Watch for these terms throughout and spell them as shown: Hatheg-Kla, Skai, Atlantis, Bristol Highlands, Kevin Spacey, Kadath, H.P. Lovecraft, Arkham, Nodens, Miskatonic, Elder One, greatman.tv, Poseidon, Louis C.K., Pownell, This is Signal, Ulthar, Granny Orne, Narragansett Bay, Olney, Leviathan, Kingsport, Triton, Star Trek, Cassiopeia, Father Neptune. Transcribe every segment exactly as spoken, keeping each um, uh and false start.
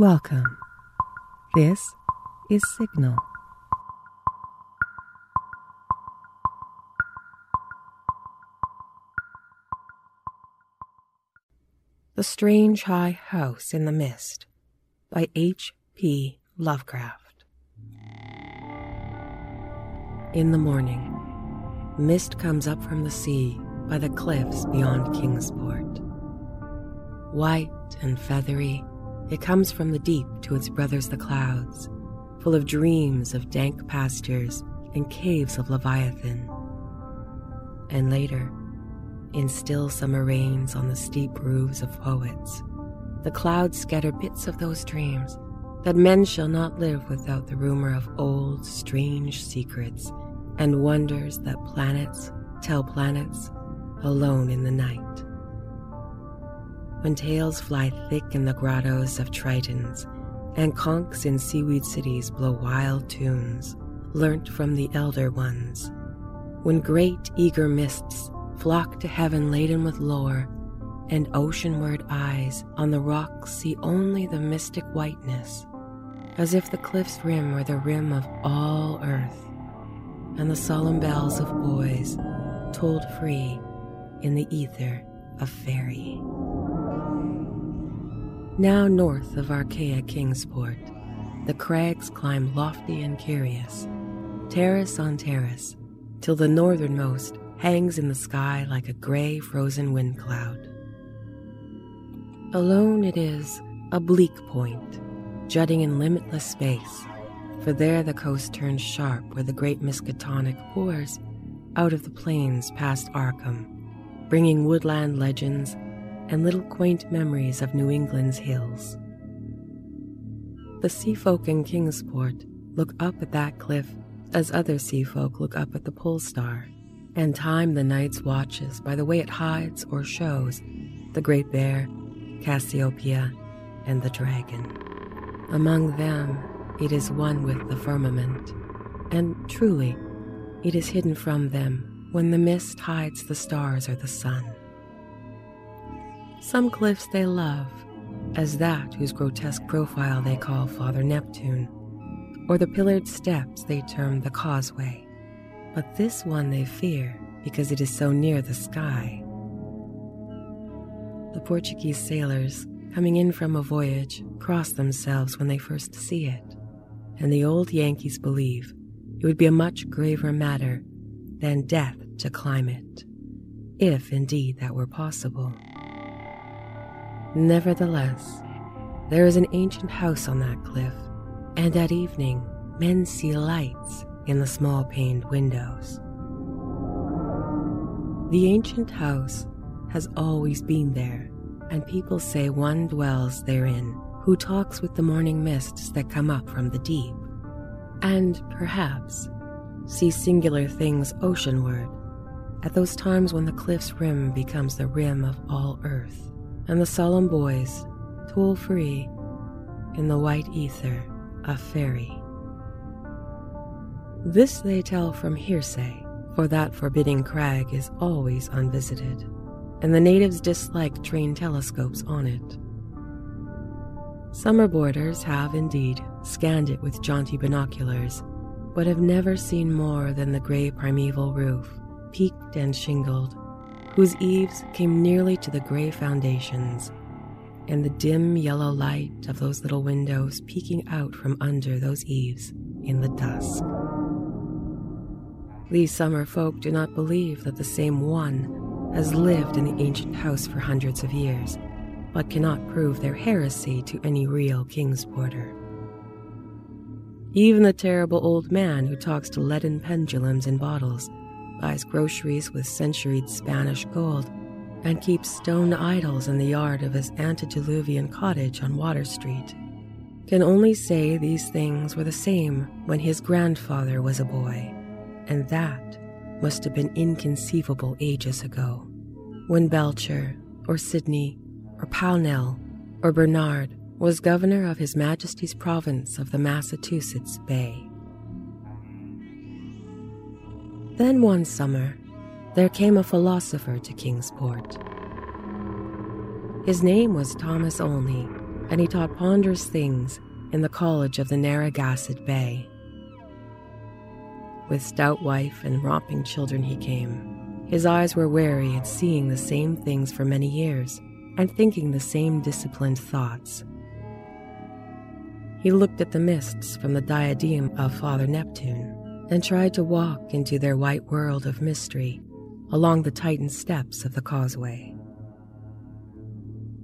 Welcome. This is Signal. The Strange High House in the Mist by H P Lovecraft. In the morning, mist comes up from the sea by the cliffs beyond Kingsport. White and feathery, it comes from the deep to its brothers the clouds, full of dreams of dank pastures and caves of Leviathan. And later, in still summer rains on the steep roofs of poets, the clouds scatter bits of those dreams that men shall not live without the rumor of old, strange secrets and wonders that planets tell planets alone in the night. When tales fly thick in the grottos of Tritons, and conchs in seaweed cities blow wild tunes, learnt from the Elder Ones. When great eager mists flock to heaven laden with lore, and oceanward eyes on the rocks see only the mystic whiteness, as if the cliff's rim were the rim of all earth, and the solemn bells of boys tolled free in the ether of fairy. Now north of Archaea Kingsport, the crags climb lofty and curious, terrace on terrace, till the northernmost hangs in the sky like a grey frozen wind cloud. Alone it is, a bleak point, jutting in limitless space, for there the coast turns sharp where the great Miskatonic pours out of the plains past Arkham, bringing woodland legends and little quaint memories of New England's hills. The sea folk in Kingsport look up at that cliff as other sea folk look up at the pole star, and time the night's watches by the way it hides or shows the great bear, Cassiopeia, and the dragon. Among them it is one with the firmament, and truly it is hidden from them when the mist hides the stars or the sun. Some cliffs they love, as that whose grotesque profile they call Father Neptune, or the pillared steps they term the causeway, but this one they fear because it is so near the sky. The Portuguese sailors, coming in from a voyage, cross themselves when they first see it, and the old Yankees believe it would be a much graver matter than death to climb it, if indeed that were possible. Nevertheless, there is an ancient house on that cliff, and at evening men see lights in the small paned windows. The ancient house has always been there, and people say one dwells therein who talks with the morning mists that come up from the deep, and perhaps see singular things oceanward at those times when the cliff's rim becomes the rim of all earth, and the solemn boys toll free in the white ether of fairy. This they tell from hearsay, for that forbidding crag is always unvisited, and the natives dislike trained telescopes on it. Summer boarders have indeed scanned it with jaunty binoculars, but have never seen more than the grey primeval roof, peaked and shingled, whose eaves came nearly to the grey foundations, and the dim yellow light of those little windows peeking out from under those eaves in the dusk. These summer folk do not believe that the same one has lived in the ancient house for hundreds of years, but cannot prove their heresy to any real Kingsporter. Even the terrible old man who talks to leaden pendulums in bottles, buys groceries with centuried Spanish gold, and keeps stone idols in the yard of his antediluvian cottage on Water Street, can only say these things were the same when his grandfather was a boy, and that must have been inconceivable ages ago, when Belcher, or Sidney, or Pownell, or Bernard was governor of His Majesty's province of the Massachusetts Bay. Then one summer, there came a philosopher to Kingsport. His name was Thomas Olney, and he taught ponderous things in the College of the Narragansett Bay. With stout wife and romping children he came. His eyes were wary at seeing the same things for many years and thinking the same disciplined thoughts. He looked at the mists from the diadem of Father Neptune and tried to walk into their white world of mystery along the Titan steps of the causeway.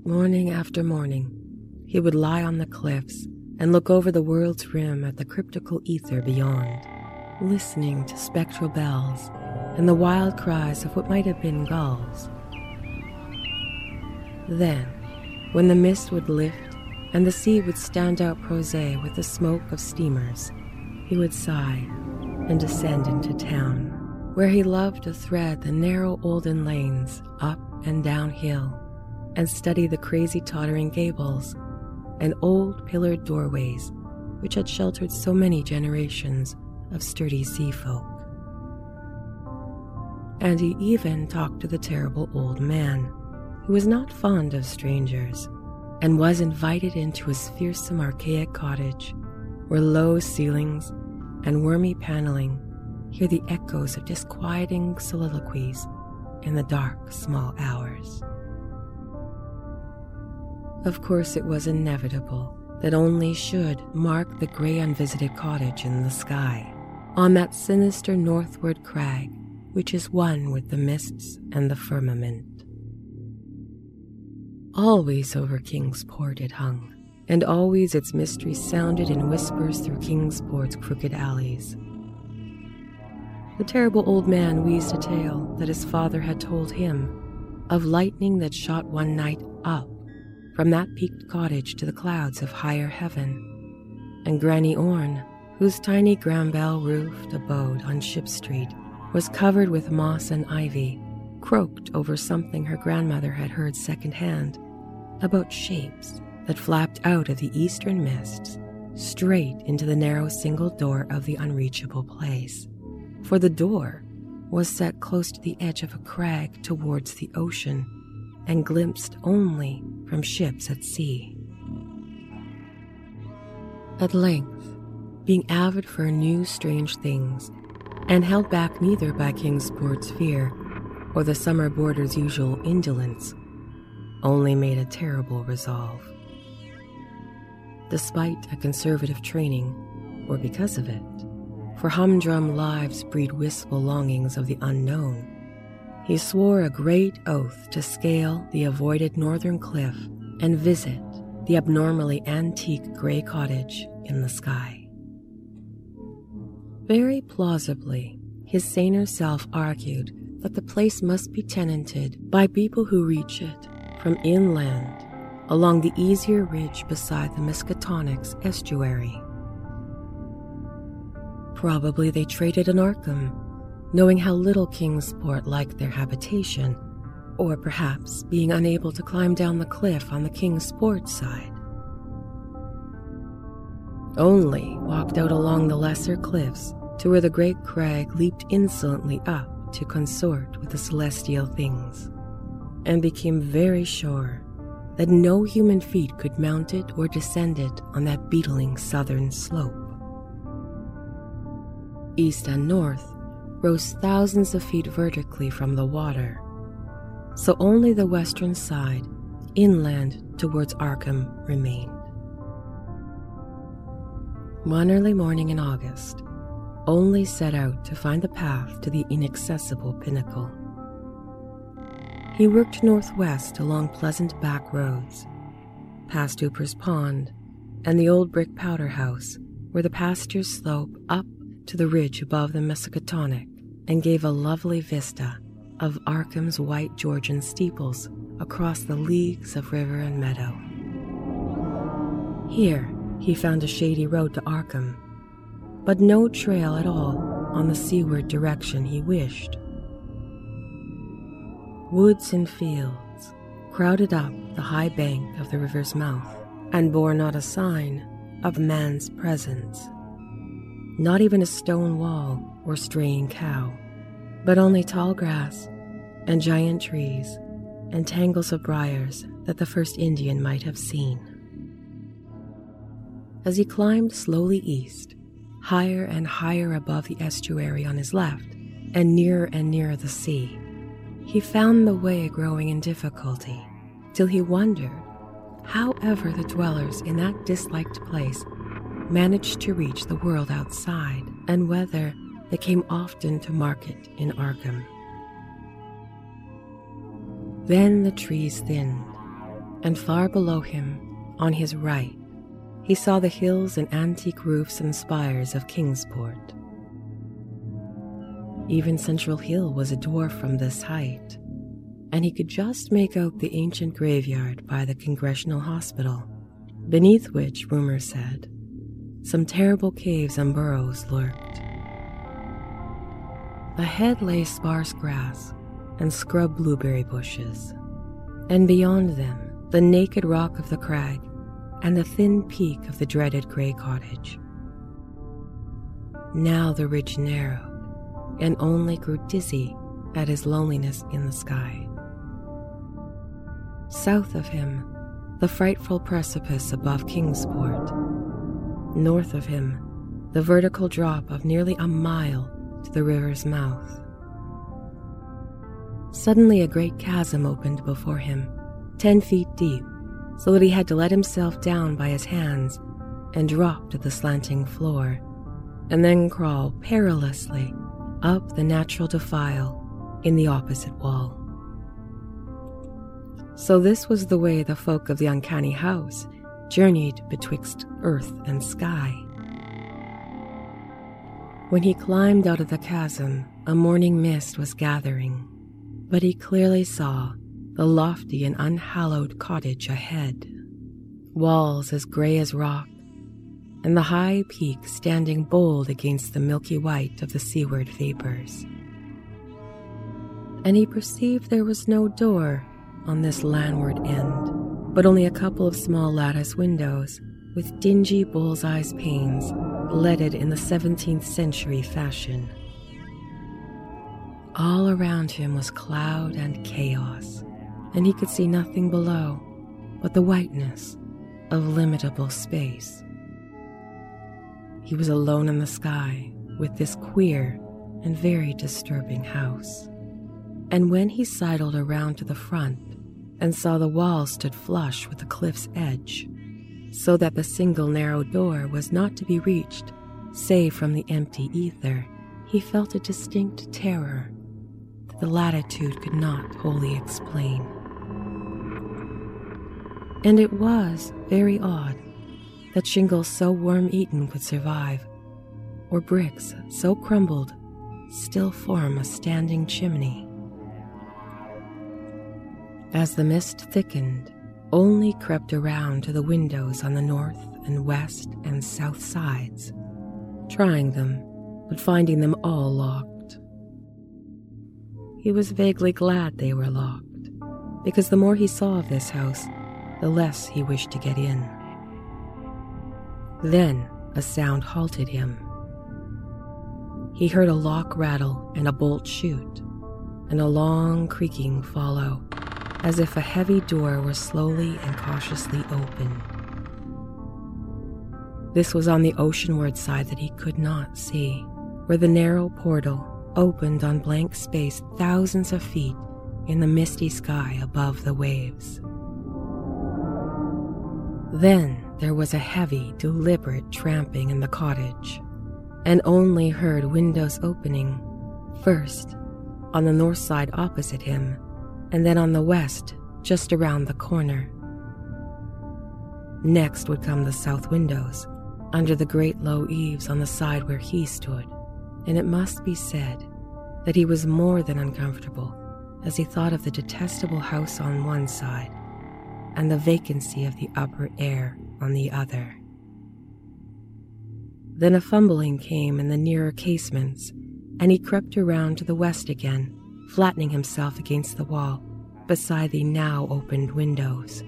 Morning after morning, he would lie on the cliffs and look over the world's rim at the cryptical ether beyond, listening to spectral bells and the wild cries of what might have been gulls. Then, when the mist would lift and the sea would stand out prosaic with the smoke of steamers, he would sigh and descend into town, where he loved to thread the narrow olden lanes up and downhill and study the crazy tottering gables and old pillared doorways which had sheltered so many generations of sturdy sea folk. And he even talked to the terrible old man, who was not fond of strangers, and was invited into his fearsome archaic cottage, where low ceilings and wormy paneling hear the echoes of disquieting soliloquies in the dark, small hours. Of course, it was inevitable that only should mark the grey unvisited cottage in the sky, on that sinister northward crag which is one with the mists and the firmament. Always over Kingsport it hung, and always its mystery sounded in whispers through Kingsport's crooked alleys. The terrible old man wheezed a tale that his father had told him of lightning that shot one night up from that peaked cottage to the clouds of higher heaven, and Granny Orne, whose tiny grambel-roofed abode on Ship Street was covered with moss and ivy, croaked over something her grandmother had heard secondhand about shapes that flapped out of the eastern mists straight into the narrow single door of the unreachable place, for the door was set close to the edge of a crag towards the ocean, and glimpsed only from ships at sea. At length, being avid for new strange things, and held back neither by Kingsport's fear or the summer boarder's usual indolence, only made a terrible resolve. Despite a conservative training, or because of it, for humdrum lives breed wistful longings of the unknown, he swore a great oath to scale the avoided northern cliff and visit the abnormally antique grey cottage in the sky. Very plausibly, his saner self argued that the place must be tenanted by people who reach it from inland along the easier ridge beside the Miskatonic's estuary. Probably they traded in Arkham, knowing how little Kingsport liked their habitation, or perhaps being unable to climb down the cliff on the Kingsport side. Only walked out along the lesser cliffs to where the great crag leaped insolently up to consort with the celestial things, and became very sure that no human feet could mount it or descend it on that beetling southern slope. East and north rose thousands of feet vertically from the water, so only the western side, inland towards Arkham, remained. One early morning in August, Olney set out to find the path to the inaccessible pinnacle. He worked northwest along pleasant back roads, past Hooper's Pond and the old brick powder house, where the pastures slope up to the ridge above the Miskatonic and gave a lovely vista of Arkham's white Georgian steeples across the leagues of river and meadow. Here he found a shady road to Arkham, but no trail at all on the seaward direction he wished. Woods and fields crowded up the high bank of the river's mouth and bore not a sign of man's presence. Not even a stone wall or straying cow, but only tall grass and giant trees and tangles of briars that the first Indian might have seen. as he climbed slowly east, higher and higher above the estuary on his left, and nearer and nearer the sea. He found the way growing in difficulty, till he wondered how ever the dwellers in that disliked place managed to reach the world outside, and whether they came often to market in Arkham. Then the trees thinned, and far below him, on his right, he saw the hills and antique roofs and spires of Kingsport. Even Central Hill was a dwarf from this height, and he could just make out the ancient graveyard by the Congressional Hospital, beneath which, rumor said, some terrible caves and burrows lurked. Ahead lay sparse grass and scrub blueberry bushes, and beyond them the naked rock of the crag and the thin peak of the dreaded Grey Cottage. Now the ridge narrowed, and Olney grew dizzy at his loneliness in the sky. South of him, the frightful precipice above Kingsport. North of him, the vertical drop of nearly a mile to the river's mouth. Suddenly a great chasm opened before him, ten feet deep, so that he had to let himself down by his hands and drop to the slanting floor, and then crawl perilously up the natural defile in the opposite wall. So this was the way the folk of the uncanny house journeyed betwixt earth and sky. When he climbed out of the chasm, a morning mist was gathering, but he clearly saw the lofty and unhallowed cottage ahead, walls as gray as rock, and the high peak standing bold against the milky white of the seaward vapors. And he perceived there was no door on this landward end, but only a couple of small lattice windows with dingy bull's-eyes panes leaded in the seventeenth century fashion. All around him was cloud and chaos, and he could see nothing below but the whiteness of limitable space. He was alone in the sky with this queer and very disturbing house. And when he sidled around to the front, and saw the wall stood flush with the cliff's edge, so that the single narrow door was not to be reached save from the empty ether, he felt a distinct terror that the latitude could not wholly explain. And it was very odd that shingles so worm-eaten could survive, or bricks so crumbled still form a standing chimney. As the mist thickened, Olney crept around to the windows on the north and west and south sides, trying them, but finding them all locked. He was vaguely glad they were locked, because the more he saw of this house, the less he wished to get in. Then a sound halted him. He heard a lock rattle and a bolt shoot, and a long creaking follow, as if a heavy door were slowly and cautiously opened. This was on the oceanward side that he could not see, where the narrow portal opened on blank space thousands of feet in the misty sky above the waves. Then there was a heavy, deliberate tramping in the cottage, and Olney heard windows opening, first on the north side opposite him, and then on the west, just around the corner. Next would come the south windows, under the great low eaves on the side where he stood, and it must be said that he was more than uncomfortable as he thought of the detestable house on one side and the vacancy of the upper air on the other. Then a fumbling came in the nearer casements, and he crept around to the west again, flattening himself against the wall beside the now opened windows.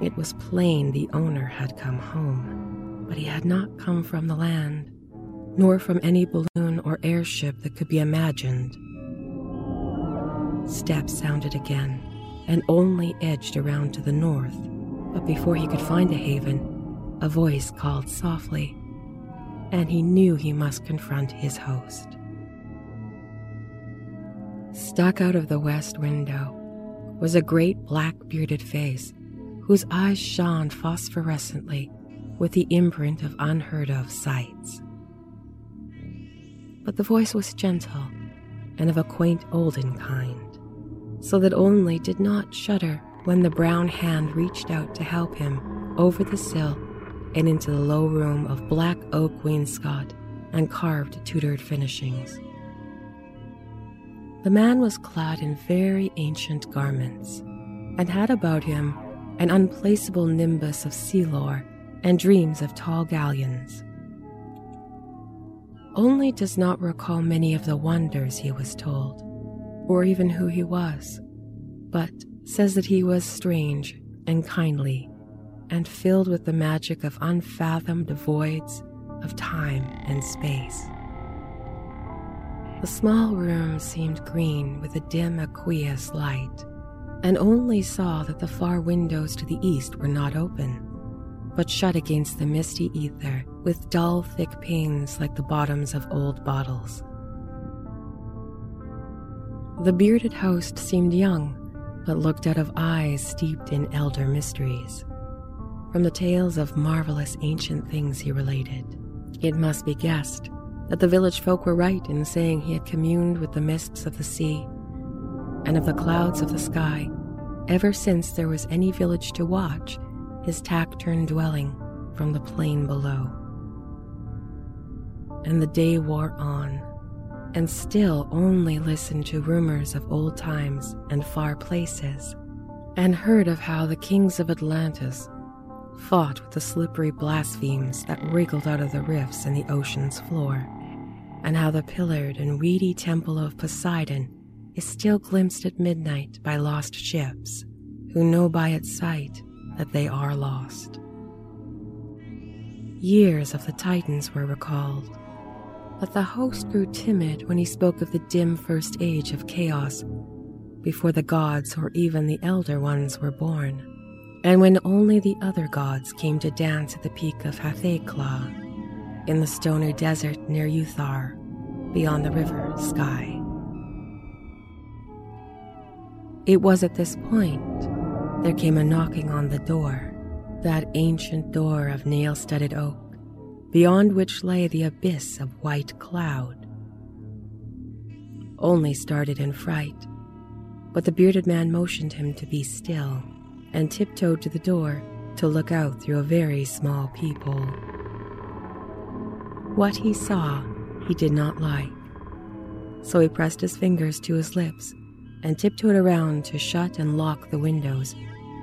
It was plain the owner had come home, but he had not come from the land, nor from any balloon or airship that could be imagined. Steps sounded again, and Olney edged around to the north, but before he could find a haven, a voice called softly, and he knew he must confront his host. Stuck out of the west window was a great black-bearded face, whose eyes shone phosphorescently with the imprint of unheard-of sights. But the voice was gentle, and of a quaint olden kind, so that Olney did not shudder when the brown hand reached out to help him over the sill and into the low room of black oak wainscot and carved Tudor finishings. The man was clad in very ancient garments, and had about him an unplaceable nimbus of sea lore and dreams of tall galleons. Olney does not recall many of the wonders he was told, or even who he was, but says that he was strange and kindly, and filled with the magic of unfathomed voids of time and space. The small room seemed green with a dim aqueous light, and Olney saw that the far windows to the east were not open, but shut against the misty ether with dull thick panes like the bottoms of old bottles. The bearded host seemed young, but looked out of eyes steeped in elder mysteries. From the tales of marvelous ancient things he related, it must be guessed that the village folk were right in saying he had communed with the mists of the sea and of the clouds of the sky ever since there was any village to watch his taciturn dwelling from the plain below. And the day wore on, and still Olney listened to rumors of old times and far places, and heard of how the kings of Atlantis fought with the slippery blasphemes that wriggled out of the rifts in the ocean's floor, and how the pillared and weedy temple of Poseidon is still glimpsed at midnight by lost ships, who know by its sight that they are lost. Years of the Titans were recalled, but the host grew timid when he spoke of the dim first age of chaos, before the gods or even the elder ones were born, and when only the other gods came to dance at the peak of Hatheg-Kla, in the stony desert near Ulthar, beyond the river Skai. It was at this point there came a knocking on the door, that ancient door of nail-studded oak, beyond which lay the abyss of white cloud. Olney started in fright, but the bearded man motioned him to be still, and tiptoed to the door to look out through a very small peephole. What he saw he did not like, so he pressed his fingers to his lips and tiptoed around to shut and lock the windows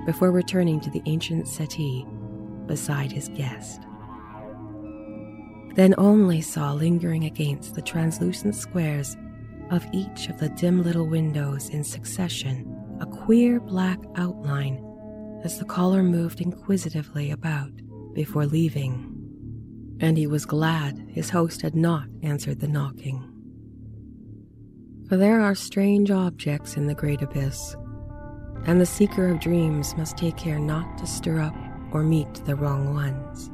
before returning to the ancient settee beside his guest. Then Olney saw lingering against the translucent squares of each of the dim little windows in succession a queer black outline as the caller moved inquisitively about before leaving, and he was glad his host had not answered the knocking. For there are strange objects in the great abyss, and the seeker of dreams must take care not to stir up or meet the wrong ones.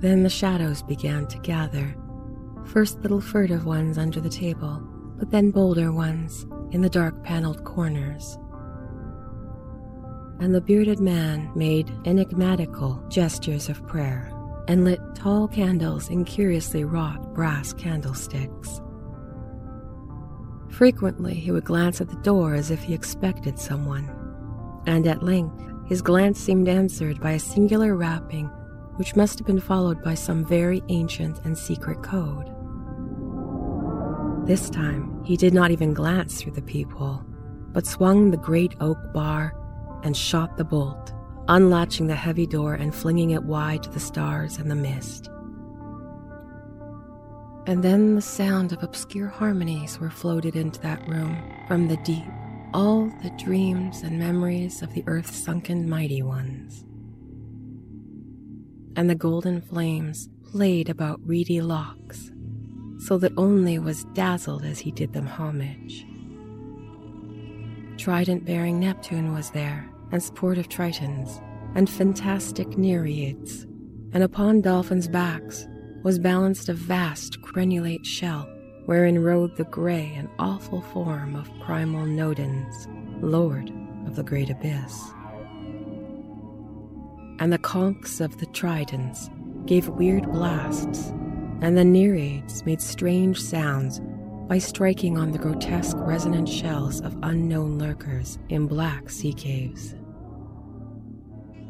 Then the shadows began to gather, first little furtive ones under the table, but then bolder ones in the dark paneled corners. And the bearded man made enigmatical gestures of prayer, and lit tall candles in curiously wrought brass candlesticks. Frequently he would glance at the door as if he expected someone, and at length his glance seemed answered by a singular rapping which must have been followed by some very ancient and secret code. This time he did not even glance through the peephole, but swung the great oak bar and shot the bolt, unlatching the heavy door and flinging it wide to the stars and the mist. And then the sound of obscure harmonies were floated into that room from the deep, all the dreams and memories of the earth's sunken mighty ones. And the golden flames played about reedy locks, so that Olney was dazzled as he did them homage. Trident-bearing Neptune was there, and sportive Tritons, and fantastic nereids, and upon dolphins' backs was balanced a vast crenulate shell, wherein rode the grey and awful form of primal Nodens, lord of the great abyss. And the conchs of the Tritons gave weird blasts, and the nereids made strange sounds by striking on the grotesque resonant shells of unknown lurkers in black sea caves.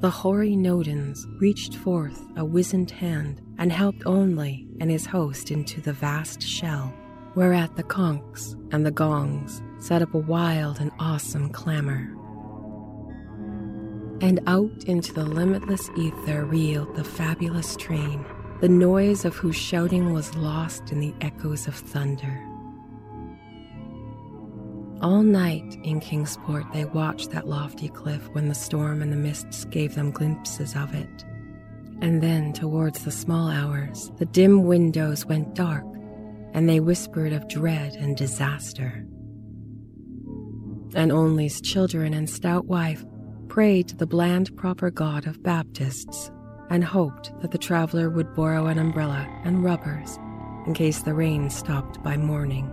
The hoary Nodens reached forth a wizened hand and helped Olney and his host into the vast shell, whereat the conchs and the gongs set up a wild and awesome clamor. And out into the limitless ether reeled the fabulous train, the noise of whose shouting was lost in the echoes of thunder. All night in Kingsport they watched that lofty cliff when the storm and the mists gave them glimpses of it. And then, towards the small hours, the dim windows went dark, and they whispered of dread and disaster. And Olney's children and stout wife prayed to the bland proper God of Baptists, and hoped that the traveler would borrow an umbrella and rubbers in case the rain stopped by morning.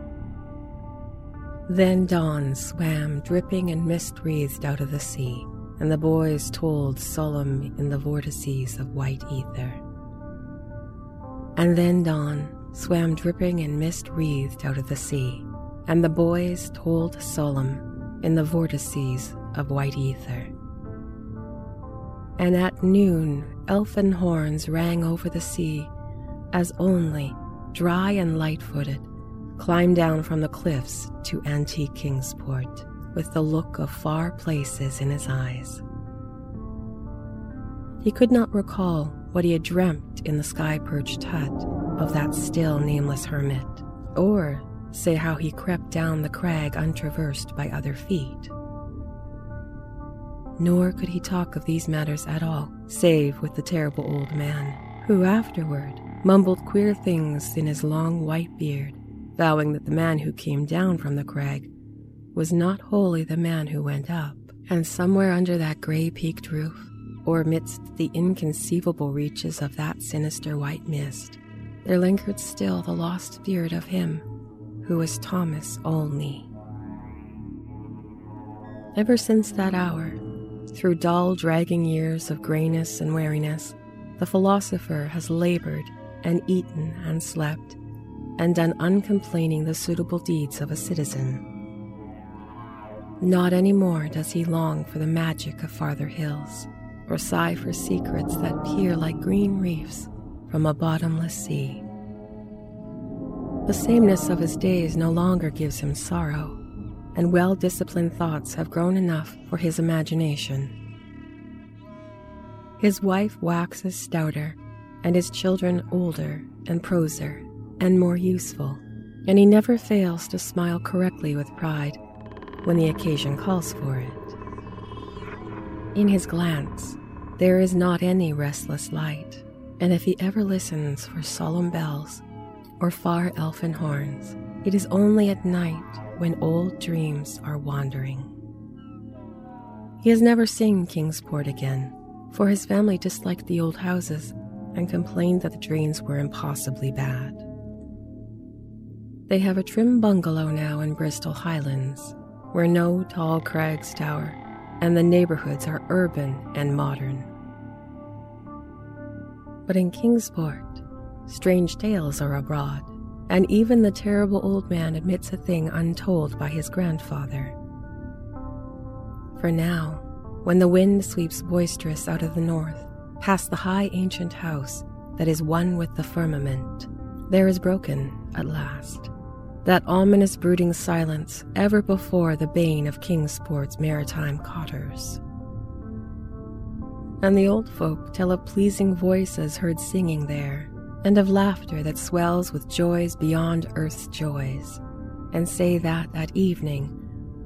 Then dawn swam dripping and mist-wreathed out of the sea, and the boys toiled solemn in the vortices of white ether. And then dawn swam dripping and mist-wreathed out of the sea, and the boys toiled solemn in the vortices of white ether. And at noon, elfin horns rang over the sea, as Olney, dry and light-footed, climbed down from the cliffs to antique Kingsport, with the look of far places in his eyes. He could not recall what he had dreamt in the sky-perched hut of that still, nameless hermit, or say how he crept down the crag untraversed by other feet. Nor could he talk of these matters at all, save with the terrible old man, who afterward mumbled queer things in his long white beard, vowing that the man who came down from the crag was not wholly the man who went up, and somewhere under that grey-peaked roof, or amidst the inconceivable reaches of that sinister white mist, there lingered still the lost spirit of him who was Thomas Olney. Ever since that hour, through dull, dragging years of greyness and weariness, the philosopher has labored and eaten and slept, and done uncomplaining the suitable deeds of a citizen. Not any more does he long for the magic of farther hills, or sigh for secrets that peer like green reefs from a bottomless sea. The sameness of his days no longer gives him sorrow, and well-disciplined thoughts have grown enough for his imagination. His wife waxes stouter, and his children older and proser, and more useful, and he never fails to smile correctly with pride when the occasion calls for it. In his glance, there is not any restless light, and if he ever listens for solemn bells or far elfin horns, it is only at night when old dreams are wandering. He has never seen Kingsport again, for his family disliked the old houses and complained that the drains were impossibly bad. They have a trim bungalow now in Bristol Highlands, where no tall crags tower, and the neighborhoods are urban and modern. But in Kingsport, strange tales are abroad, and even the terrible old man admits a thing untold by his grandfather. For now, when the wind sweeps boisterous out of the north, past the high ancient house that is one with the firmament, there is broken, at last, that ominous brooding silence ever before the bane of Kingsport's maritime cotters. And the old folk tell of pleasing voices heard singing there, and of laughter that swells with joys beyond earth's joys, and say that at evening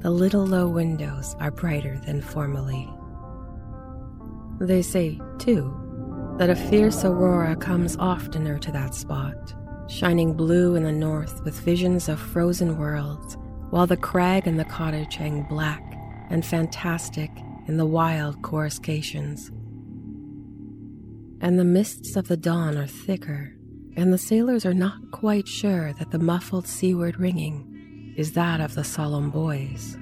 the little low windows are brighter than formerly. They say, too, that a fierce aurora comes oftener to that spot, shining blue in the north with visions of frozen worlds, while the crag and the cottage hang black and fantastic in the wild coruscations and the mists of the dawn are thicker, and the sailors are not quite sure that the muffled seaward ringing is that of the solemn boys.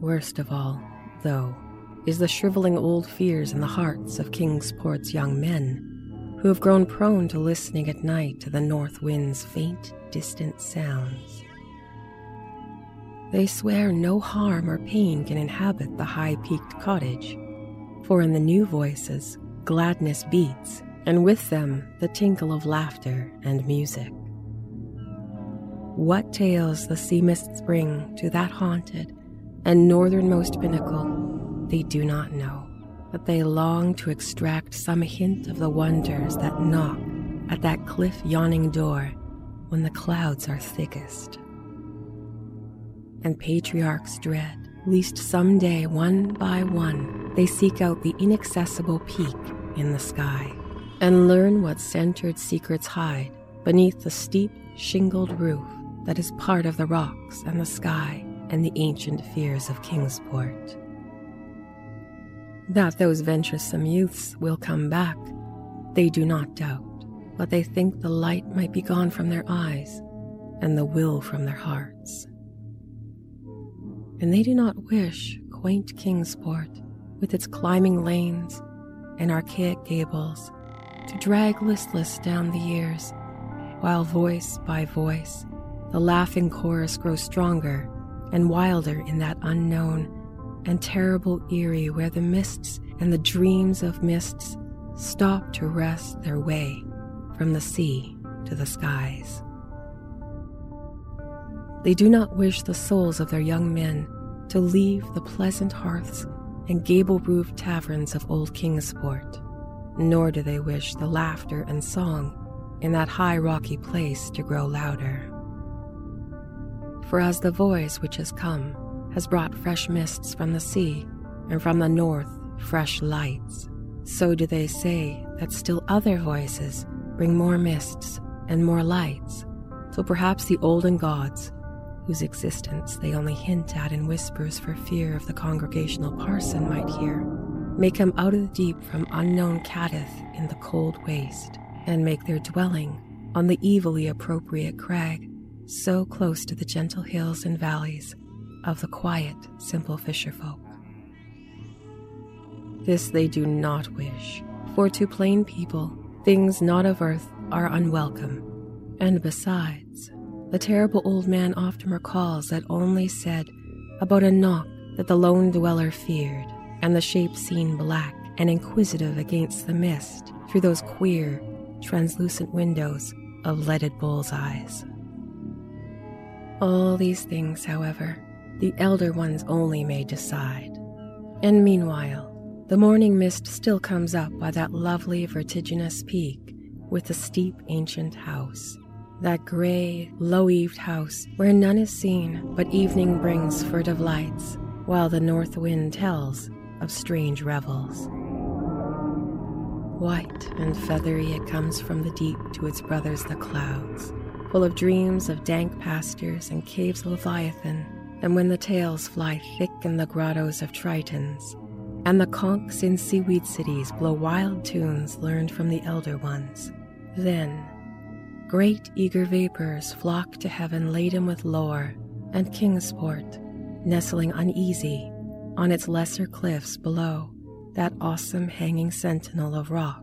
Worst of all, though, is the shriveling old fears in the hearts of Kingsport's young men, who have grown prone to listening at night to the north wind's faint, distant sounds. They swear no harm or pain can inhabit the high-peaked cottage, for in the new voices, gladness beats, and with them the tinkle of laughter and music. What tales the sea mists bring to that haunted and northernmost pinnacle, they do not know, but they long to extract some hint of the wonders that knock at that cliff-yawning door when the clouds are thickest. And patriarchs dread, lest someday, one by one, they seek out the inaccessible peak in the sky, and learn what centered secrets hide beneath the steep, shingled roof that is part of the rocks and the sky and the ancient fears of Kingsport. That those venturesome youths will come back, they do not doubt, but they think the light might be gone from their eyes and the will from their hearts. And they do not wish quaint Kingsport, with its climbing lanes and archaic gables, to drag listless down the years, while voice by voice the laughing chorus grows stronger and wilder in that unknown and terrible eyrie where the mists and the dreams of mists stop to rest their way from the sea to the skies. They do not wish the souls of their young men to leave the pleasant hearths and gable-roofed taverns of old Kingsport, nor do they wish the laughter and song in that high rocky place to grow louder. For as the voice which has come has brought fresh mists from the sea, and from the north fresh lights, so do they say that still other voices bring more mists and more lights, till perhaps the olden gods, whose existence they only hint at in whispers for fear of the congregational parson might hear, may come out of the deep from unknown Kadath in the cold waste, and make their dwelling on the evilly appropriate crag, so close to the gentle hills and valleys of the quiet, simple fisherfolk. This they do not wish, for to plain people, things not of earth are unwelcome, and besides, the terrible old man often recalls that Olney said about a knock that the lone dweller feared, and the shape seen black and inquisitive against the mist through those queer, translucent windows of leaded bullseyes. All these things, however, the elder ones only may decide. And meanwhile, the morning mist still comes up by that lovely vertiginous peak with the steep ancient house, that grey, low-eaved house where none is seen, but evening brings furtive lights, while the north wind tells of strange revels. White and feathery it comes from the deep to its brothers the clouds, full of dreams of dank pastures and caves of Leviathan, and when the tales fly thick in the grottos of Tritons, and the conchs in seaweed cities blow wild tunes learned from the elder ones, then great eager vapors flock to heaven laden with lore, and Kingsport, nestling uneasy on its lesser cliffs below, that awesome hanging sentinel of rock,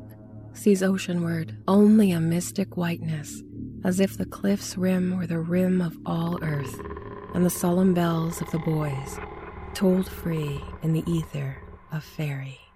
sees oceanward only a mystic whiteness, as if the cliff's rim were the rim of all earth, and the solemn bells of the boys tolled free in the ether of fairy.